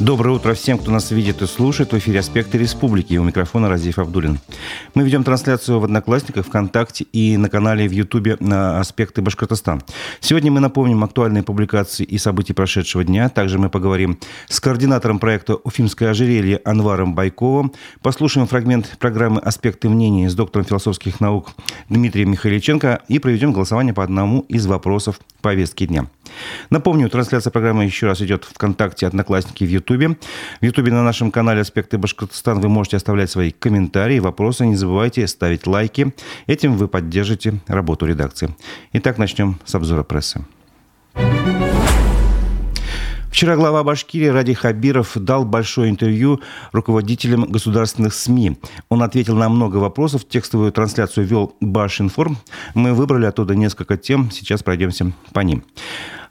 Доброе утро всем, кто нас видит и слушает. В эфире «Аспекты Республики». У микрофона Разиф Абдулин. Мы ведем трансляцию в «Одноклассниках», ВКонтакте и на канале в Ютубе на «Аспекты Башкортостан». Сегодня мы напомним актуальные публикации и события прошедшего дня. Также мы поговорим с координатором проекта «Уфимское ожерелье» Анваром Байковым. Послушаем фрагмент программы «Аспекты мнения» с доктором философских наук Дмитрием Михайличенко и проведем голосование по одному из вопросов повестки дня. Напомню, трансляция программы еще раз идет в ВКонтакте, «Одноклассники», в Ютубе. В Ютубе на нашем канале «Аспекты Башкортостан» вы можете оставлять свои комментарии, вопросы. Не забывайте ставить лайки. Этим вы поддержите работу редакции. Итак, начнем с обзора прессы. Вчера глава Башкирии Радий Хабиров дал большое интервью руководителям государственных СМИ. Он ответил на много вопросов. Текстовую трансляцию вел Башинформ. Мы выбрали оттуда несколько тем. Сейчас пройдемся по ним.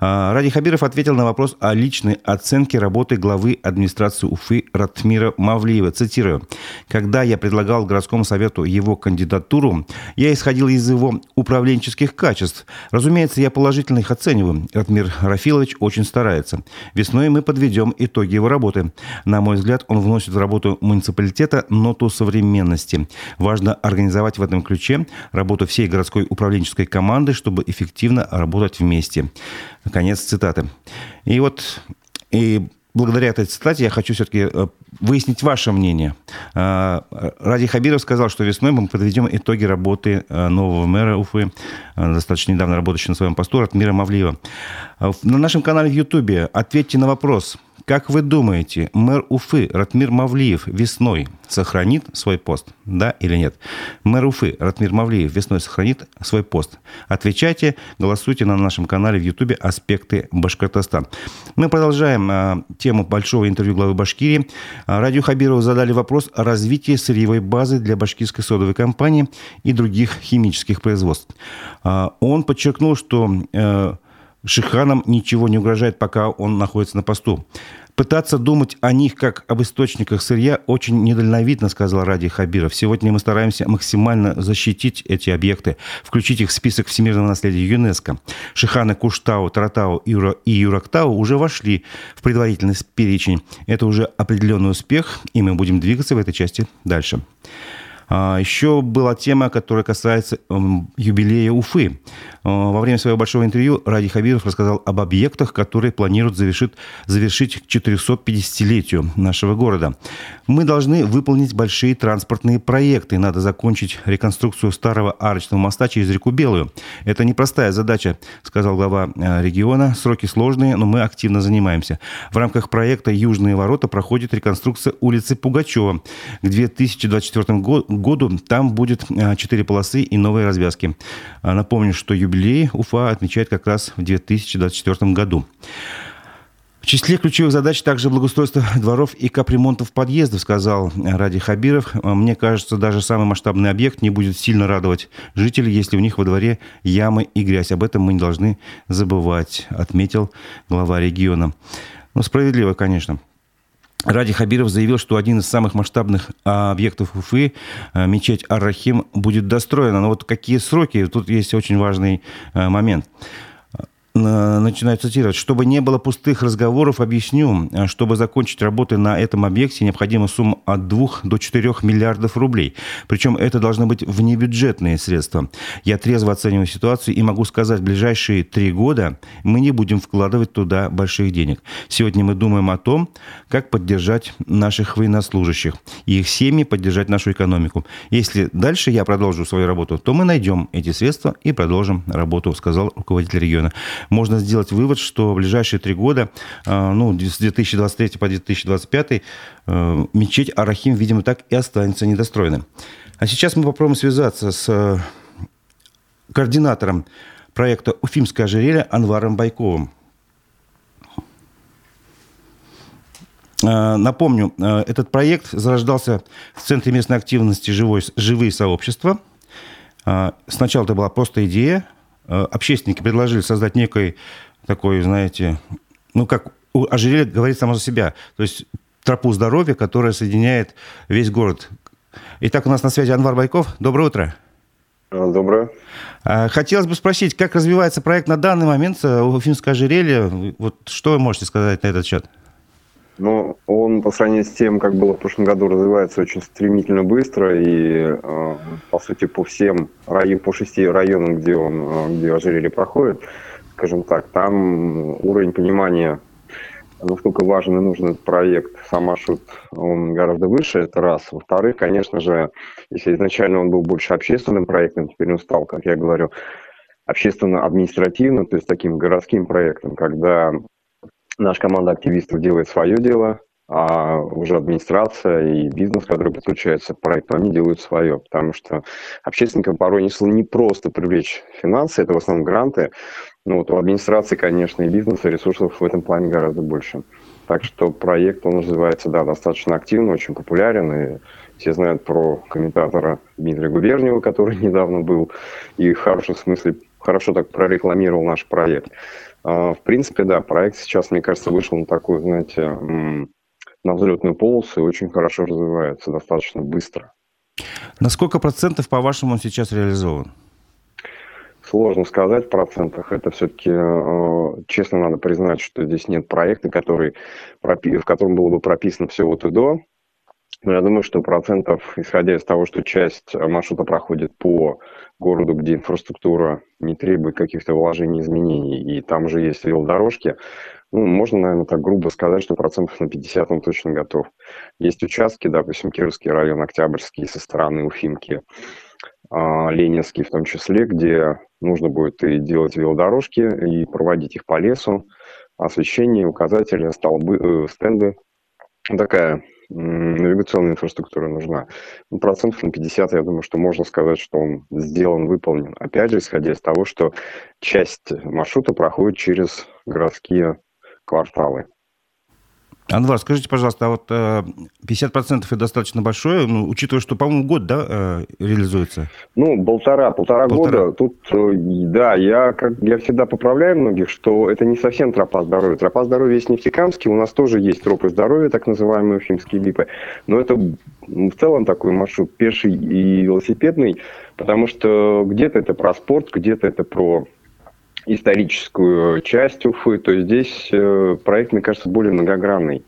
Радий Хабиров ответил на вопрос о личной оценке работы главы администрации Уфы Ратмира Мавлиева. Цитирую. «Когда я предлагал городскому совету его кандидатуру, я исходил из его управленческих качеств. Разумеется, я положительно их оцениваю. Ратмир Рафилович очень старается. Весной мы подведем итоги его работы. На мой взгляд, он вносит в работу муниципалитета ноту современности. Важно организовать в этом ключе работу всей городской управленческой команды, чтобы эффективно работать вместе». Конец цитаты. И благодаря этой цитате я хочу все-таки выяснить ваше мнение. Радий Хабиров сказал, что весной мы подведем итоги работы нового мэра Уфы, достаточно недавно работающего на своем посту, Ратмира Мавлиева. На нашем канале в Ютубе ответьте на вопрос. Как вы думаете, мэр Уфы Ратмир Мавлиев весной сохранит свой пост? Да или нет? Мэр Уфы Ратмир Мавлиев весной сохранит свой пост? Отвечайте, голосуйте на нашем канале в Ютубе «Аспекты Башкортостан». Мы продолжаем тему большого интервью главы Башкирии. Радию Хабирову задали вопрос о развитии сырьевой базы для башкирской содовой компании и других химических производств. Он подчеркнул, что... Шиханам ничего не угрожает, пока он находится на посту. Пытаться думать о них как об источниках сырья очень недальновидно, сказал Радий Хабиров. Сегодня мы стараемся максимально защитить эти объекты, включить их в список всемирного наследия ЮНЕСКо. Шиханы, Куштау, Тратау и Юрактау уже вошли в предварительный перечень. Это уже определенный успех, и мы будем двигаться в этой части дальше. Еще была тема, которая касается юбилея Уфы. Во время своего большого интервью Радий Хабиров рассказал об объектах, которые планируют завершить к 450-летию нашего города. Мы должны выполнить большие транспортные проекты. Надо закончить реконструкцию старого арочного моста через реку Белую. Это непростая задача, сказал глава региона. Сроки сложные, но мы активно занимаемся. В рамках проекта «Южные ворота» проходит реконструкция улицы Пугачева. К 2024 году там будет 4 полосы и новые развязки. Напомню, что юбилей Уфа отмечает как раз в 2024 году. В числе ключевых задач также благоустройство дворов и капремонтов подъездов, сказал Радий Хабиров. Мне кажется, даже самый масштабный объект не будет сильно радовать жителей, если у них во дворе ямы и грязь. Об этом мы не должны забывать, отметил глава региона. Ну, справедливо, конечно. Радий Хабиров заявил, что один из самых масштабных объектов Уфы, мечеть Ар-Рахим, будет достроена. Но вот какие сроки? Тут есть очень важный момент. Начинаю цитировать. «Чтобы не было пустых разговоров, объясню. Чтобы закончить работы на этом объекте, необходима сумма от 2 до 4 миллиардов рублей. Причем это должны быть внебюджетные средства. Я трезво оцениваю ситуацию и могу сказать, в ближайшие 3 года мы не будем вкладывать туда больших денег. Сегодня мы думаем о том, как поддержать наших военнослужащих, и их семьи, поддержать нашу экономику. Если дальше я продолжу свою работу, то мы найдем эти средства и продолжим работу», сказал руководитель региона. Можно сделать вывод, что в ближайшие 3 года, с 2023 по 2025, мечеть Ар-Рахим, видимо, так и останется недостроенной. А сейчас мы попробуем связаться с координатором проекта «Уфимское ожерелье» Анваром Байковым. Напомню, этот проект зарождался в Центре местной активности «Живые сообщества». Сначала это была просто идея. Общественники предложили создать некое такое, как ожерелье говорит само за себя. То есть тропу здоровья, которая соединяет весь город. Итак, у нас на связи Анвар Байков. Доброе утро. Доброе. Хотелось бы спросить, как развивается проект на данный момент «Уфимское ожерелье». Вот что вы можете сказать на этот счет? Но он по сравнению с тем, как было в прошлом году, развивается очень стремительно, быстро. И, по сути, по всем районам, по 6 районам, где ожерелье проходит, скажем так, там уровень понимания, насколько важен и нужен этот проект, сам маршрут, он гораздо выше, это раз. Во-вторых, конечно же, если изначально он был больше общественным проектом, теперь он стал, как я говорю, общественно-административным, то есть таким городским проектом, когда наша команда активистов делает свое дело, а уже администрация и бизнес, который подключается к проекту, они делают свое. Потому что общественникам порой не просто привлечь финансы, это в основном гранты, но вот у администрации, конечно, и бизнеса ресурсов в этом плане гораздо больше. Так что проект, он развивается, да, достаточно активно, очень популярен, и все знают про комментатора Дмитрия Губерниева, который недавно был и в хорошем смысле хорошо так прорекламировал наш проект. В принципе, да, проект сейчас, мне кажется, вышел на такую, знаете, на взлетную полосу и очень хорошо развивается, достаточно быстро. На сколько процентов, по-вашему, он сейчас реализован? Сложно сказать в процентах. Это все-таки, честно, надо признать, что здесь нет проекта, в котором было бы прописано все вот и до. Но я думаю, что процентов, исходя из того, что часть маршрута проходит по городу, где инфраструктура не требует каких-то вложений, изменений, и там же есть велодорожки, ну, можно, наверное, так грубо сказать, что процентов на 50 он точно готов. Есть участки, допустим, Кировский район, Октябрьский, со стороны Уфимки, Ленинский в том числе, где нужно будет и делать велодорожки, и проводить их по лесу, освещение, указатели, столбы, стенды. Такая навигационная инфраструктура нужна. Ну, процентов на 50, я думаю, что можно сказать, что он сделан, выполнен. Опять же, исходя из того, что часть маршрута проходит через городские кварталы. Анвар, скажите, пожалуйста, а вот 50% это достаточно большое, ну, учитывая, что, по-моему, год, да, реализуется? Ну, полтора года. Тут, да, я всегда поправляю многих, что это не совсем тропа здоровья. Тропа здоровья есть в Нефтекамске, у нас тоже есть тропы здоровья, так называемые уфимские БИПы, но это в целом такой маршрут пеший и велосипедный, потому что где-то это про спорт, где-то это про историческую часть Уфы, то здесь проект, мне кажется, более многогранный.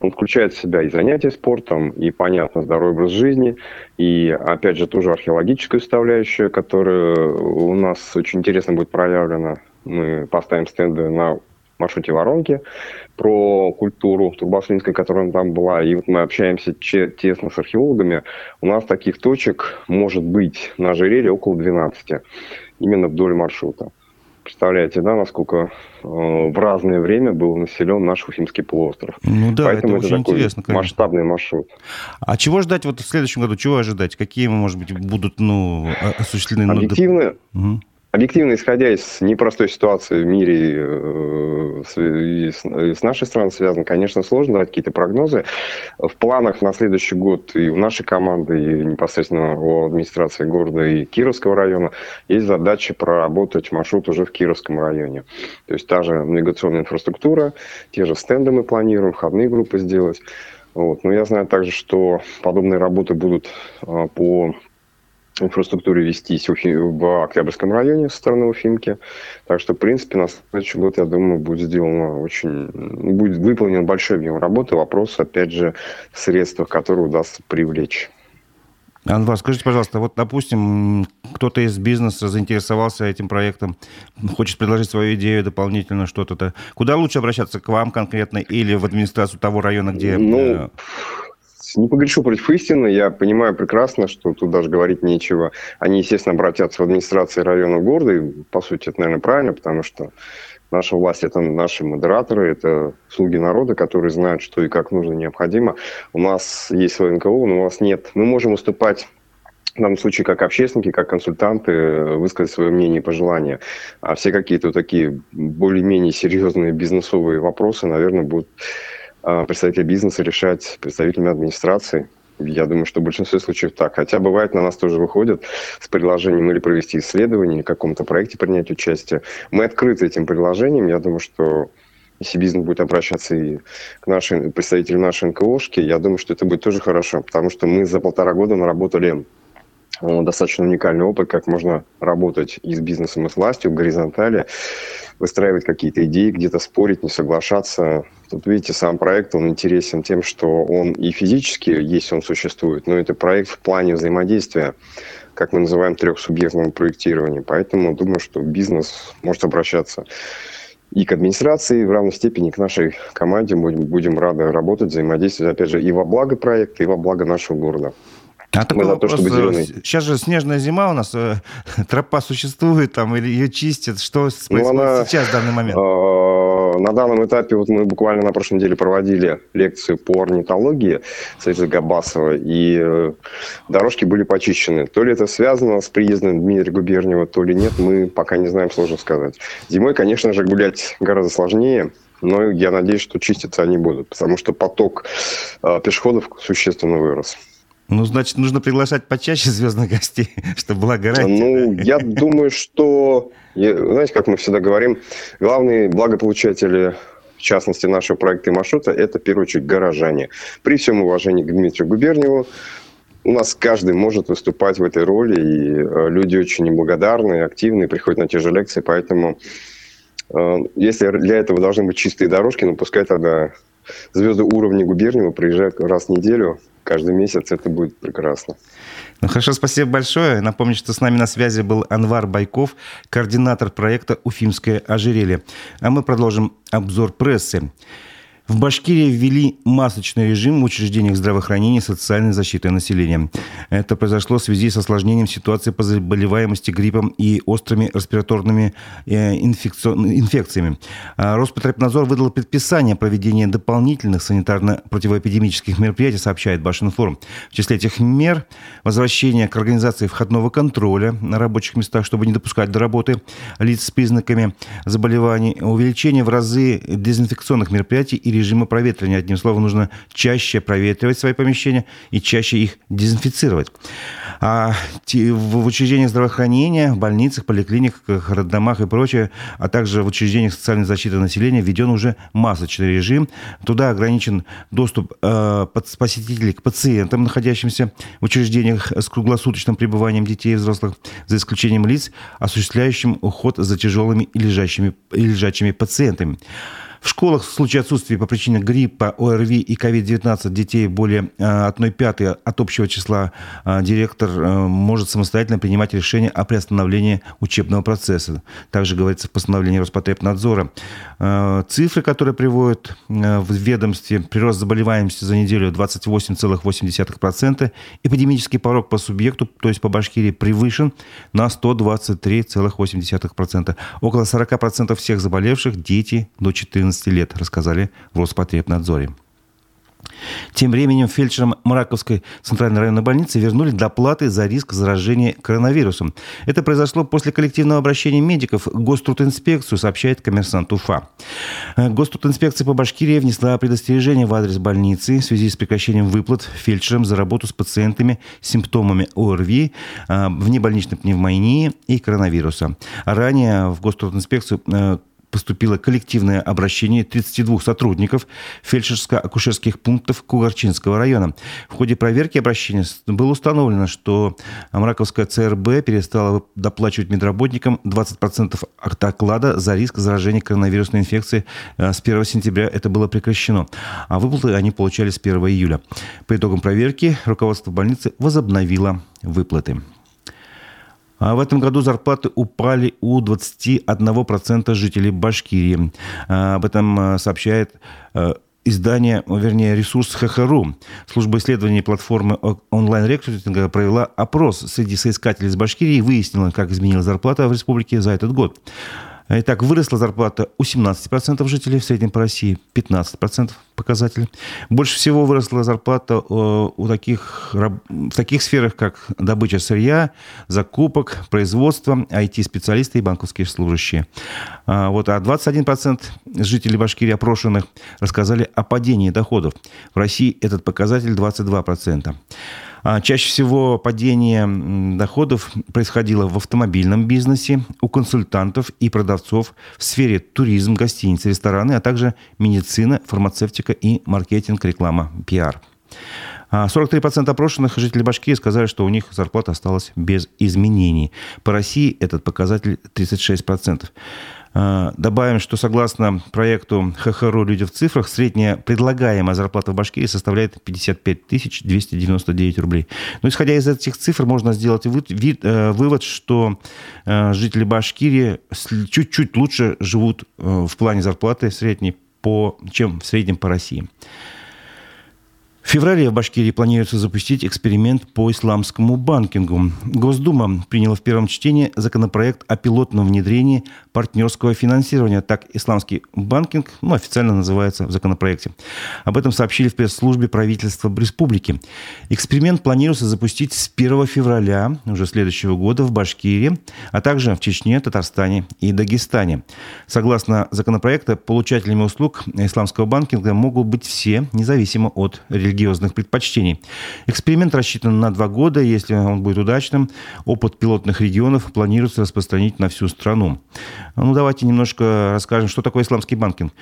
Он включает в себя и занятия спортом, и, понятно, здоровый образ жизни, и, опять же, тоже археологическую составляющую, которая у нас очень интересно будет проявлена. Мы поставим стенды на маршруте Воронки про культуру турбослинской, которая там была, и вот мы общаемся тесно с археологами. У нас таких точек может быть на ожерелье около 12, именно вдоль маршрута. Представляете, да, насколько в разное время был населен наш Уфимский полуостров. Ну да, поэтому это очень такой интересно, конечно. Масштабный маршрут. А чего ждать вот в следующем году? Чего ожидать? Какие, может быть, будут осуществлены? Объективно, исходя из непростой ситуации в мире и с нашей страной связано, конечно, сложно дать какие-то прогнозы. В планах на следующий год и у нашей команды, и непосредственно у администрации города и Кировского района есть задача проработать маршрут уже в Кировском районе. То есть та же навигационная инфраструктура, те же стенды мы планируем, входные группы сделать. Вот. Но я знаю также, что подобные работы будут по инфраструктуре вестись в Октябрьском районе со стороны Уфимки. Так что, в принципе, на следующий год, я думаю, будет выполнен большой объем работы. Вопрос, опять же, в средствах, которые удастся привлечь. Анвар, скажите, пожалуйста, вот, допустим, кто-то из бизнеса заинтересовался этим проектом, хочет предложить свою идею дополнительно, что-то. Куда лучше обращаться, к вам конкретно или в администрацию того района, где... Не погрешу против истины, я понимаю прекрасно, что тут даже говорить нечего. Они, естественно, обратятся в администрацию района города, и, по сути, это, наверное, правильно, потому что наша власть – это наши модераторы, это слуги народа, которые знают, что и как нужно, необходимо. У нас есть свой НКО, но у нас нет. Мы можем выступать в данном случае как общественники, как консультанты, высказать свое мнение и пожелания. А все какие-то такие более-менее серьезные бизнесовые вопросы, наверное, будут представители бизнеса решать представителями администрации. Я думаю, что в большинстве случаев так. Хотя бывает, на нас тоже выходят с предложением или провести исследование, или в каком-то проекте принять участие. Мы открыты этим предложением. Я думаю, что если бизнес будет обращаться и к представителям нашей НКОшки, я думаю, что это будет тоже хорошо, потому что мы за полтора года наработали достаточно уникальный опыт, как можно работать и с бизнесом, и с властью в горизонтали. выстраивать какие-то идеи, где-то спорить, не соглашаться. Тут, видите, сам проект, он интересен тем, что он и физически, если он существует, но это проект в плане взаимодействия, как мы называем, трехсубъектного проектирования. Поэтому думаю, что бизнес может обращаться и к администрации, и в равной степени к нашей команде. Будем рады работать, взаимодействовать, опять же, и во благо проекта, и во благо нашего города. А такой вопрос, сейчас же снежная зима у нас, тропа существует там или ее чистят, что происходит сейчас в данный момент? На данном этапе вот мы буквально на прошлой неделе проводили лекцию по орнитологии с Эльзой Габасовой, и дорожки были почищены. То ли это связано с приездом Дмитрия Губерниева, то ли нет, мы пока не знаем, сложно сказать. Зимой, конечно же, гулять гораздо сложнее. Но я надеюсь, что чиститься они будут, потому что поток пешеходов существенно вырос. Ну, значит, нужно приглашать почаще звездных гостей, чтобы была гарантия. Ну, я думаю, что, знаете, как мы всегда говорим, главные благополучатели, в частности, нашего проекта и маршрута, это, в первую очередь, горожане. При всем уважении к Дмитрию Губерниеву, у нас каждый может выступать в этой роли, и люди очень неблагодарные, активные, приходят на те же лекции, поэтому... Если для этого должны быть чистые дорожки, ну пускай тогда звезды уровня Губерниева приезжают раз в неделю, каждый месяц, это будет прекрасно. Ну хорошо, спасибо большое. Напомню, что с нами на связи был Анвар Байков, координатор проекта «Уфимское ожерелье». А мы продолжим обзор прессы. В Башкирии ввели масочный режим в учреждениях здравоохранения и социальной защиты населения. Это произошло в связи с осложнением ситуации по заболеваемости гриппом и острыми респираторными инфекциями. Роспотребнадзор выдал предписание проведения дополнительных санитарно-противоэпидемических мероприятий, сообщает Башинформ. В числе этих мер возвращение к организации входного контроля на рабочих местах, чтобы не допускать до работы лиц с признаками заболеваний, увеличение в разы дезинфекционных мероприятий и режима проветривания. Одним словом, нужно чаще проветривать свои помещения и чаще их дезинфицировать. А в учреждениях здравоохранения, в больницах, поликлиниках, роддомах и прочее, а также в учреждениях социальной защиты населения введен уже масочный режим. Туда ограничен доступ посетителей к пациентам, находящимся в учреждениях с круглосуточным пребыванием детей и взрослых, за исключением лиц, осуществляющим уход за тяжелыми и лежачими пациентами. В школах в случае отсутствия по причине гриппа, ОРВИ и COVID-19 детей более 1/5 от общего числа директор может самостоятельно принимать решение о приостановлении учебного процесса. Также говорится в постановлении Роспотребнадзора. Цифры, которые приводят в ведомстве: прирост заболеваемости за неделю 28,8%, эпидемический порог по субъекту, то есть по Башкирии, превышен на 123,8%. Около 40% всех заболевших – дети до 14 лет, рассказали в Роспотребнадзоре. Тем временем фельдшерам Мараковской центральной районной больницы вернули доплаты за риск заражения коронавирусом. Это произошло после коллективного обращения медиков к Гострудинспекцию, сообщает «Коммерсант Уфа». Гострудинспекция по Башкирии внесла предостережение в адрес больницы в связи с прекращением выплат фельдшерам за работу с пациентами с симптомами ОРВИ, внебольничной пневмонии и коронавируса. Ранее в Гострудинспекцию поступило коллективное обращение 32 сотрудников фельдшерско-акушерских пунктов Кугарчинского района. В ходе проверки обращения было установлено, что Мараковская ЦРБ перестала доплачивать медработникам 20% от оклада за риск заражения коронавирусной инфекцией. С 1 сентября это было прекращено, а выплаты они получали с 1 июля. По итогам проверки руководство больницы возобновило выплаты. В этом году зарплаты упали у 21% жителей Башкирии. Об этом сообщает ресурс ХХРУ. Служба исследований платформы онлайн-рекрутинга провела опрос среди соискателей из Башкирии и выяснила, как изменилась зарплата в республике за этот год. Итак, выросла зарплата у 17% жителей, в среднем по России 15% показатель. Больше всего выросла зарплата в таких сферах, как добыча сырья, закупок, производство, IT-специалисты и банковские служащие. 21% жителей Башкирии, опрошенных, рассказали о падении доходов. В России этот показатель 22%. Чаще всего падение доходов происходило в автомобильном бизнесе, у консультантов и продавцов, в сфере туризм, гостиницы, рестораны, а также медицина, фармацевтика и маркетинг, реклама, пиар. 43% опрошенных жителей Башкирии сказали, что у них зарплата осталась без изменений. По России этот показатель 36%. Добавим, что согласно проекту ХХРУ «Люди в цифрах», средняя предлагаемая зарплата в Башкирии составляет 55 299 рублей. Но исходя из этих цифр, можно сделать вывод, что жители Башкирии чуть-чуть лучше живут в плане зарплаты средней, чем в среднем по России. В феврале в Башкирии планируется запустить эксперимент по исламскому банкингу. Госдума приняла в первом чтении законопроект о пилотном внедрении партнерского финансирования. Так, исламский банкинг, официально называется в законопроекте. Об этом сообщили в пресс-службе правительства республики. Эксперимент планируется запустить с 1 февраля уже следующего года в Башкирии, а также в Чечне, Татарстане и Дагестане. Согласно законопроекту, получателями услуг исламского банкинга могут быть все, независимо от религиозных предпочтений. Эксперимент рассчитан на 2 года. Если он будет удачным, опыт пилотных регионов планируется распространить на всю страну. Давайте немножко расскажем, что такое исламский банкинг.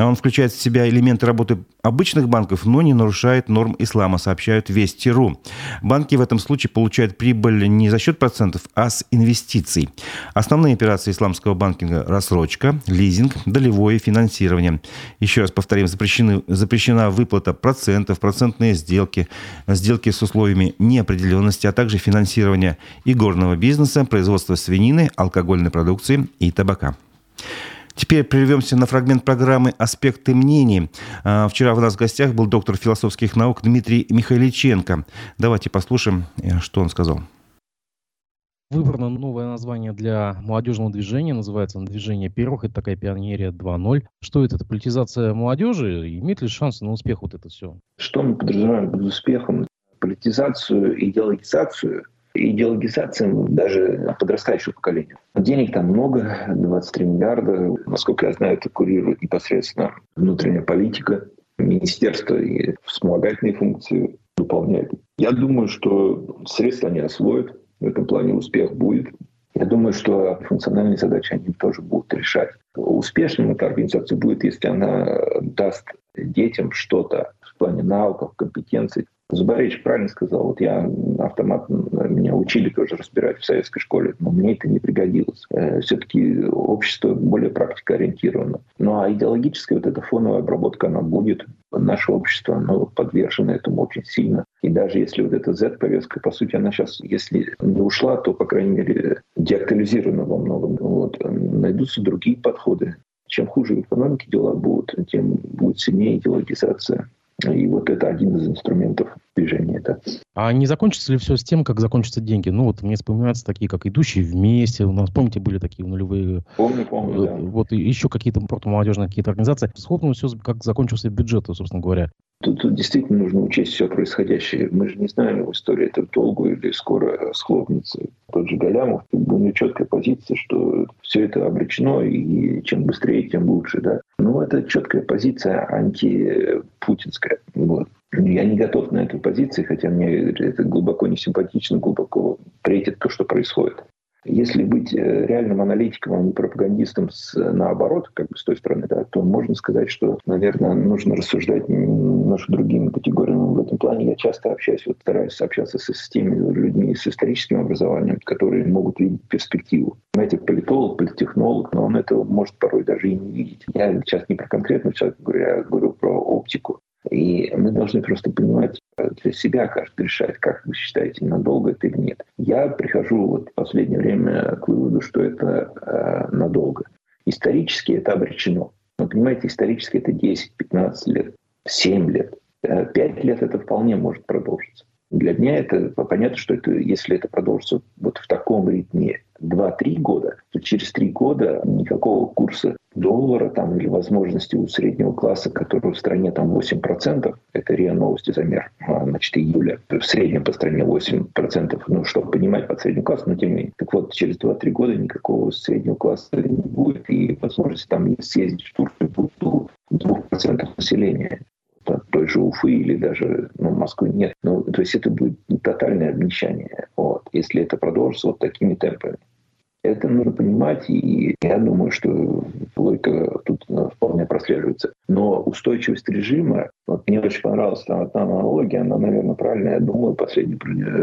Он включает в себя элементы работы обычных банков, но не нарушает норм ислама, сообщают Вести.ру. Банки в этом случае получают прибыль не за счет процентов, а с инвестиций. Основные операции исламского банкинга – рассрочка, лизинг, долевое финансирование. Еще раз повторим, запрещена выплата процентов, процентные сделки, сделки с условиями неопределенности, а также финансирование игорного бизнеса, производства свинины, алкогольной продукции и табака. Теперь прервемся на фрагмент программы «Аспекты мнений». Вчера у нас в гостях был доктор философских наук Дмитрий Михайличенко. Давайте послушаем, что он сказал. Выбрано новое название для молодежного движения, называется оно «Движение первых», это такая пионерия 2.0. Что это? Это политизация молодежи? Имеет ли шанс на успех вот это все? Что мы подразумеваем под успехом? Политизацию, идеологизацию. Идеологизация даже подрастающего поколения. Денег там много, 23 миллиарда. Насколько я знаю, это курирует непосредственно внутренняя политика, министерство и вспомогательные функции выполняет. Я думаю, что средства они освоят. В этом плане успех будет. Я думаю, что функциональные задачи они тоже будут решать. Успешным эта организация будет, если она даст детям что-то в плане навыков, компетенций. Зубаревич правильно сказал. Вот я автомат, меня учили тоже разбирать в советской школе, но мне это не пригодилось. Все-таки общество более практикоориентировано. Ну а идеологическая вот эта фоновая обработка, она будет. Наше общество, оно подвержено этому очень сильно. И даже если вот эта Z-повестка, по сути, она сейчас, если не ушла, то, по крайней мере, деактуализирована во многом. Вот. Найдутся другие подходы. Чем хуже в экономике дела будут, тем будет сильнее идеологизация. И вот это один из инструментов движения. Да. А не закончится ли все с тем, как закончатся деньги? Мне вспоминаются такие, как «Идущие вместе». У нас, помните, были такие нулевые... Помню, да. Вот и еще какие-то молодежные какие-то организации. Схлопнулось все, как закончился бюджет, собственно говоря. Тут действительно нужно учесть все происходящее. Мы же не знаем, история это долгую или скоро схлопнется. Тот же Галямов, у него четкая позиция, что все это обречено, и чем быстрее, тем лучше. Да? Это четкая позиция антипутинская. Вот. Я не готов на эту позицию, хотя мне это глубоко не симпатично, глубоко претит то, что происходит. Если быть реальным аналитиком, а не пропагандистом наоборот, как бы с той стороны, да, то можно сказать, что, наверное, нужно рассуждать немножко другими категориями. В этом плане я часто общаюсь, стараюсь общаться с теми людьми с историческим образованием, которые могут видеть перспективу. Знаете, политолог, политтехнолог, но он этого может порой даже и не видеть. Я сейчас не про конкретного человека говорю, я говорю про оптику. И мы должны просто понимать, для себя каждый решает, как вы считаете, надолго это или нет. Я прихожу в последнее время к выводу, что это надолго. Исторически это обречено. Но, понимаете, исторически это 10, 15 лет, 7 лет. 5 лет это вполне может продолжиться. Для меня это понятно, что это, если это продолжится в таком ритме 2-3 года, то через 3 года никакого курса доллара или возможности у среднего класса, который в стране 8%, это РИА Новости замер, значит, июля, в среднем по стране 8%, чтобы понимать под средний класс, но тем не менее. Так через 2-3 года никакого среднего класса не будет, и возможности съездить в Турцию будут 2% населения. Той же Уфы или даже Москвы нет. То есть это будет тотальное обнищание, если это продолжится такими темпами. Это нужно понимать, и я думаю, что логика тут вполне прослеживается. Но устойчивость режима, Мне очень понравилась там одна аналогия, она, наверное, правильная, я думаю, в последнее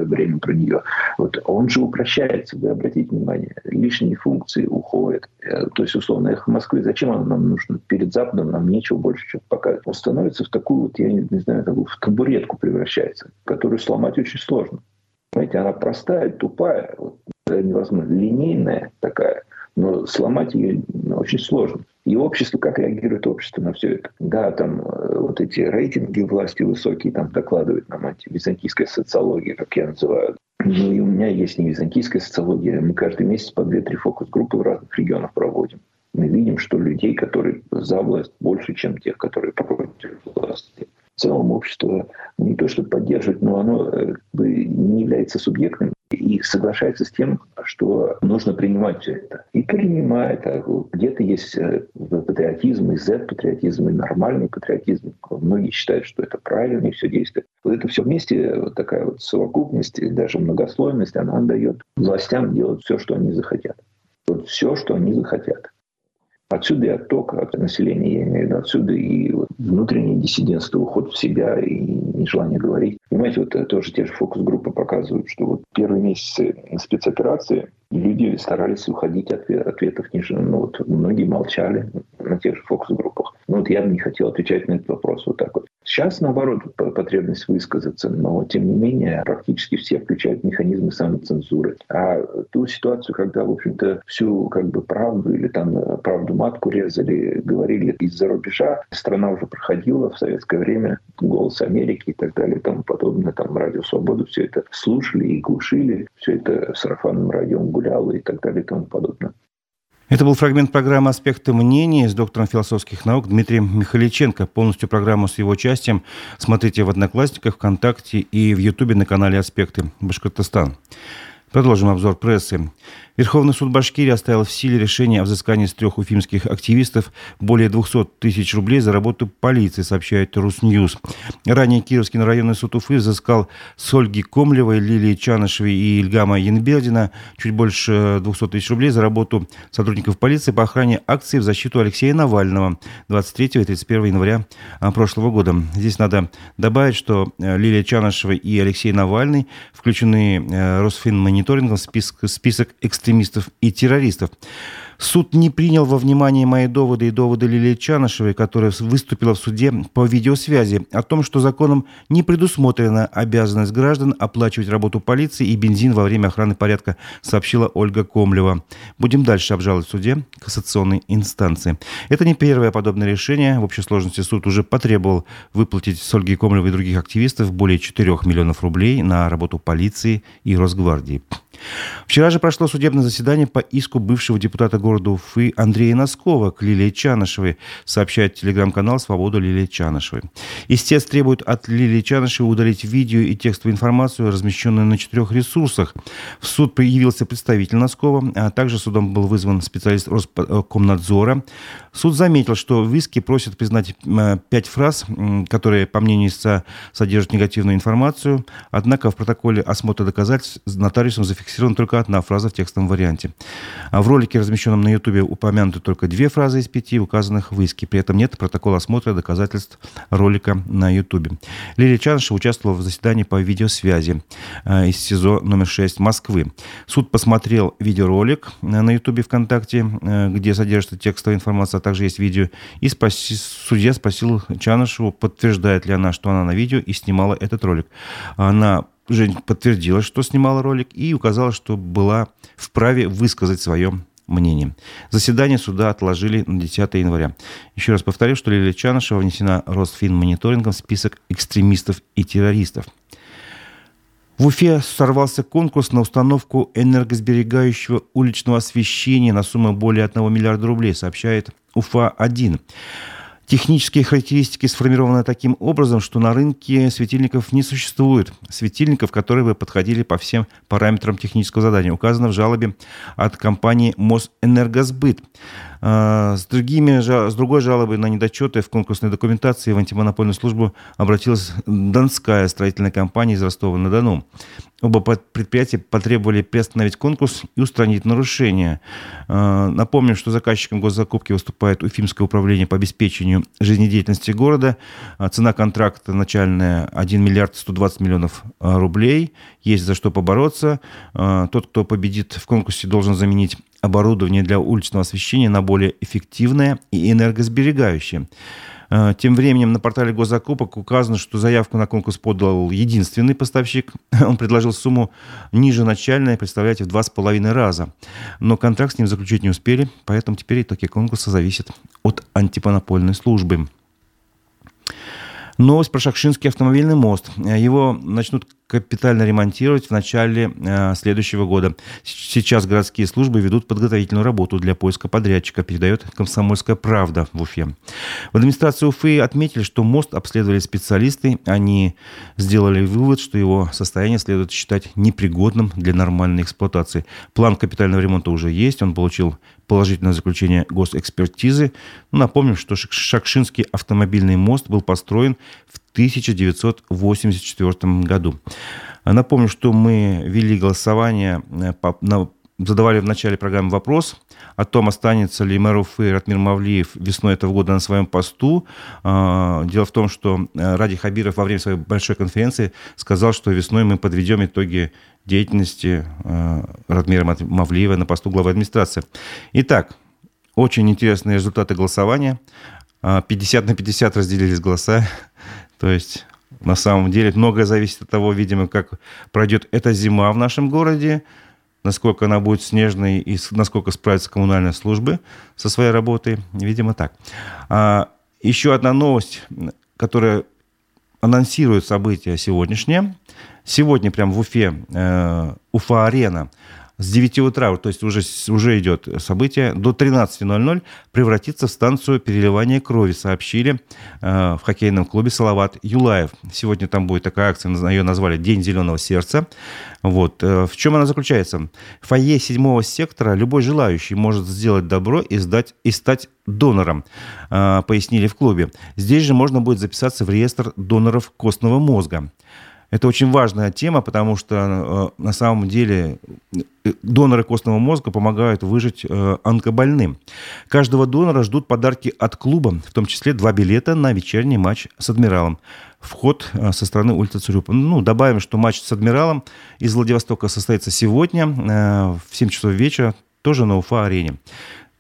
время про нее. Вот он же упрощается, вы обратите внимание, лишние функции уходят. То есть, условно, эхо Москвы, зачем оно нам нужно? Перед Западом нам нечего больше, чем показывать. Он становится в такую вот, я не знаю, в табуретку превращается, которую сломать очень сложно. Понимаете, она простая, тупая, вот, невозможно, линейная такая, но сломать ее очень сложно. И общество, как реагирует общество на все это? Да, там вот эти рейтинги власти высокие, там докладывают нам антивизантийская социология, как я называю. Ну и у меня есть не византийская социология. Мы каждый месяц по 2-3 фокус-группы в разных регионах проводим. Мы видим, что людей, которые за власть, больше, чем тех, которые против власти. В целом общество не то что поддерживает, но оно не является субъектным и соглашается с тем, что нужно принимать все это. И принимает. Где-то есть патриотизм, и Z-патриотизм, и нормальный патриотизм. Многие считают, что это правильно, и все действует. Вот это все вместе, вот такая вот совокупность, даже многослойность, она дает властям делать все, что они захотят. Вот все, что они захотят. Отсюда и отток от населения, я имею в виду, отсюда и вот внутреннее диссидентство, уход в себя и нежелание говорить. Понимаете, вот тоже те же фокус-группы показывают, что вот первые месяцы спецоперации люди старались уходить от ответов ниже. Ну вот многие молчали на тех же фокус-группах. Ну вот я бы не хотел отвечать на этот вопрос вот так вот. Сейчас, наоборот, потребность высказаться, но, тем не менее, практически все включают механизмы самоцензуры. А ту ситуацию, когда, в общем-то, всю как бы правду или там правду матку резали, говорили из-за рубежа, страна уже проходила в советское время, «Голос Америки» и так далее, и тому подобное, там «Радио Свобода», все это слушали и глушили, все это сарафанным радиом гуляло и так далее, и тому подобное. Это был фрагмент программы «Аспекты мнения» с доктором философских наук Дмитрием Михайличенко. Полностью программу с его участием смотрите в «Одноклассниках», ВКонтакте и в Ютубе на канале «Аспекты Башкортостан». Продолжим обзор прессы. Верховный суд Башкирии оставил в силе решение о взыскании с 3 уфимских активистов более 200 000 рублей за работу полиции, сообщает Русньюз. Ранее Кировский районный суд Уфы взыскал с Ольги Комлевой, Лилии Чанышевой и Ильгама Янбердина чуть больше 200 000 рублей за работу сотрудников полиции по охране акций в защиту Алексея Навального 23 и 31 января прошлого года. Здесь надо добавить, что Лилия Чанышева и Алексей Навальный включены Росфинмониторингом в список экстремистов и террористов. Суд не принял во внимание мои доводы и доводы Лилии Чанышевой, которая выступила в суде по видеосвязи, о том, что законом не предусмотрена обязанность граждан оплачивать работу полиции и бензин во время охраны порядка, сообщила Ольга Комлева. Будем дальше обжаловать в суде кассационной инстанции. Это не первое подобное решение. В общей сложности суд уже потребовал выплатить с Ольги Комлевой и других активистов более 4 миллионов рублей на работу полиции и Росгвардии. Вчера же прошло судебное заседание по иску бывшего депутата города Уфы Андрея Носкова к Лилии Чанышевой, сообщает телеграм-канал «Свобода Лилии Чанышевой». Истец требует от Лилии Чанышевой удалить видео и текстовую информацию, размещенную на 4 ресурсах. В суд появился представитель Носкова, а также судом был вызван специалист Роскомнадзора. Суд заметил, что в иске просят признать 5 фраз, которые, по мнению истца, содержат негативную информацию. Однако в протоколе осмотра доказательств нотариусом зафиксирована только одна фраза в текстовом варианте. А в ролике, размещенном на Ютубе, упомянуты только 2 фразы из 5, указанных в иске. При этом нет протокола осмотра доказательств ролика на Ютубе. Лилия Чанышева участвовала в заседании по видеосвязи из СИЗО номер 6 Москвы. Суд посмотрел видеоролик на Ютубе ВКонтакте, где содержится текстовая информация, а также есть видео. И судья спросил Чанышеву, подтверждает ли она, что она на видео и снимала этот ролик. Она подтвердила, что снимала ролик, и указала, что была вправе высказать свое мнение. Заседание суда отложили на 10 января. Еще раз повторю, что Лилия Чанышева внесена Росфинмониторингом в список экстремистов и террористов. В Уфе сорвался конкурс на установку энергосберегающего уличного освещения на сумму более 1 миллиарда рублей, сообщает Уфа-1. Технические характеристики сформированы таким образом, что на рынке светильников не существует. Светильников, которые бы подходили по всем параметрам технического задания, указано в жалобе от компании «Мосэнергосбыт». С другой жалобой на недочеты в конкурсной документации в антимонопольную службу обратилась Донская строительная компания из Ростова-на-Дону. Оба предприятия потребовали приостановить конкурс и устранить нарушения. Напомним, что заказчиком госзакупки выступает Уфимское управление по обеспечению уровню жизнедеятельности города. Цена контракта начальная 1 миллиард 120 миллионов рублей. Есть за что побороться. Тот, кто победит в конкурсе, должен заменить оборудование для уличного освещения на более эффективное и энергосберегающее. Тем временем на портале госзакупок указано, что заявку на конкурс подал единственный поставщик. Он предложил сумму ниже начальной, представляете, в 2,5 раза. Но контракт с ним заключить не успели, поэтому теперь итоги конкурса зависят от антимонопольной службы. Новость про Шакшинский автомобильный мост. Его начнут капитально ремонтировать в начале следующего года. Сейчас городские службы ведут подготовительную работу для поиска подрядчика, передает «Комсомольская правда» в Уфе. В администрации Уфы отметили, что мост обследовали специалисты. Они сделали вывод, что его состояние следует считать непригодным для нормальной эксплуатации. План капитального ремонта уже есть. Он получил положительное заключение госэкспертизы. Напомним, что Шакшинский автомобильный мост был построен в 1984 году. Напомню, что мы вели голосование, задавали в начале программы вопрос о том, останется ли мэр Уфы Ратмир Мавлиев весной этого года на своем посту. Дело в том, что Радий Хабиров во время своей большой конференции сказал, что весной мы подведем итоги деятельности Ратмира Мавлиева на посту главы администрации. Итак, очень интересные результаты голосования. 50/50 разделились голоса. То есть, на самом деле, многое зависит от того, видимо, как пройдет эта зима в нашем городе, насколько она будет снежной и насколько справятся коммунальные службы со своей работой. Видимо, так. Еще одна новость, которая анонсирует события сегодняшнее. Сегодня прямо в Уфе Уфа-арена с 9 утра, то есть уже идет событие, до 13:00 превратится в станцию переливания крови, сообщили в хоккейном клубе «Салават Юлаев». Сегодня там будет такая акция, ее назвали «День зеленого сердца». Вот. В чем она заключается? В фойе 7-го сектора любой желающий может сделать добро и стать донором, пояснили в клубе. Здесь же можно будет записаться в реестр доноров костного мозга. Это очень важная тема, потому что на самом деле доноры костного мозга помогают выжить онкобольным. Каждого донора ждут подарки от клуба, в том числе 2 билета на вечерний матч с «Адмиралом». Вход со стороны улицы Цурюпа. Добавим, что матч с «Адмиралом» из Владивостока состоится сегодня в 7 часов вечера, тоже на Уфа-арене.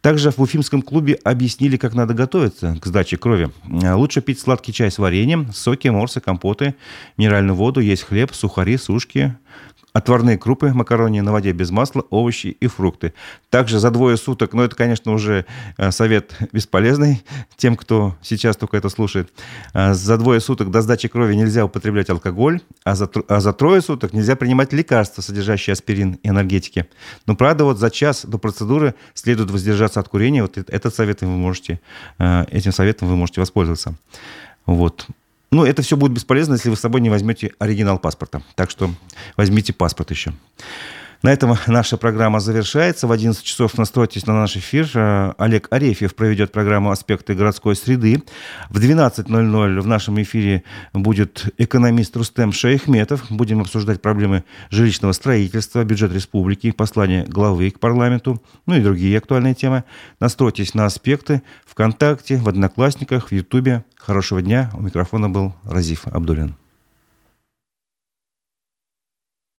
Также в уфимском клубе объяснили, как надо готовиться к сдаче крови. Лучше пить сладкий чай с вареньем, соки, морсы, компоты, минеральную воду, есть хлеб, сухари, сушки, отварные крупы, макароны на воде без масла, овощи и фрукты. Также за 2 суток, но это, конечно, уже совет бесполезный тем, кто сейчас только это слушает, за 2 суток до сдачи крови нельзя употреблять алкоголь, а за 3 суток нельзя принимать лекарства, содержащие аспирин и энергетики. Но, правда, вот за час до процедуры следует воздержаться от курения. Вот этим советом вы можете воспользоваться. Вот. Это все будет бесполезно, если вы с собой не возьмете оригинал паспорта. Так что возьмите паспорт еще. На этом наша программа завершается. В 11 часов настройтесь на наш эфир. Олег Арефьев проведет программу «Аспекты городской среды». В 12:00 в нашем эфире будет экономист Рустем Шаяхметов. Будем обсуждать проблемы жилищного строительства, бюджет республики, послание главы к парламенту, и другие актуальные темы. Настройтесь на «Аспекты» ВКонтакте, в «Одноклассниках», в Ютубе. Хорошего дня. У микрофона был Разиф Абдулин.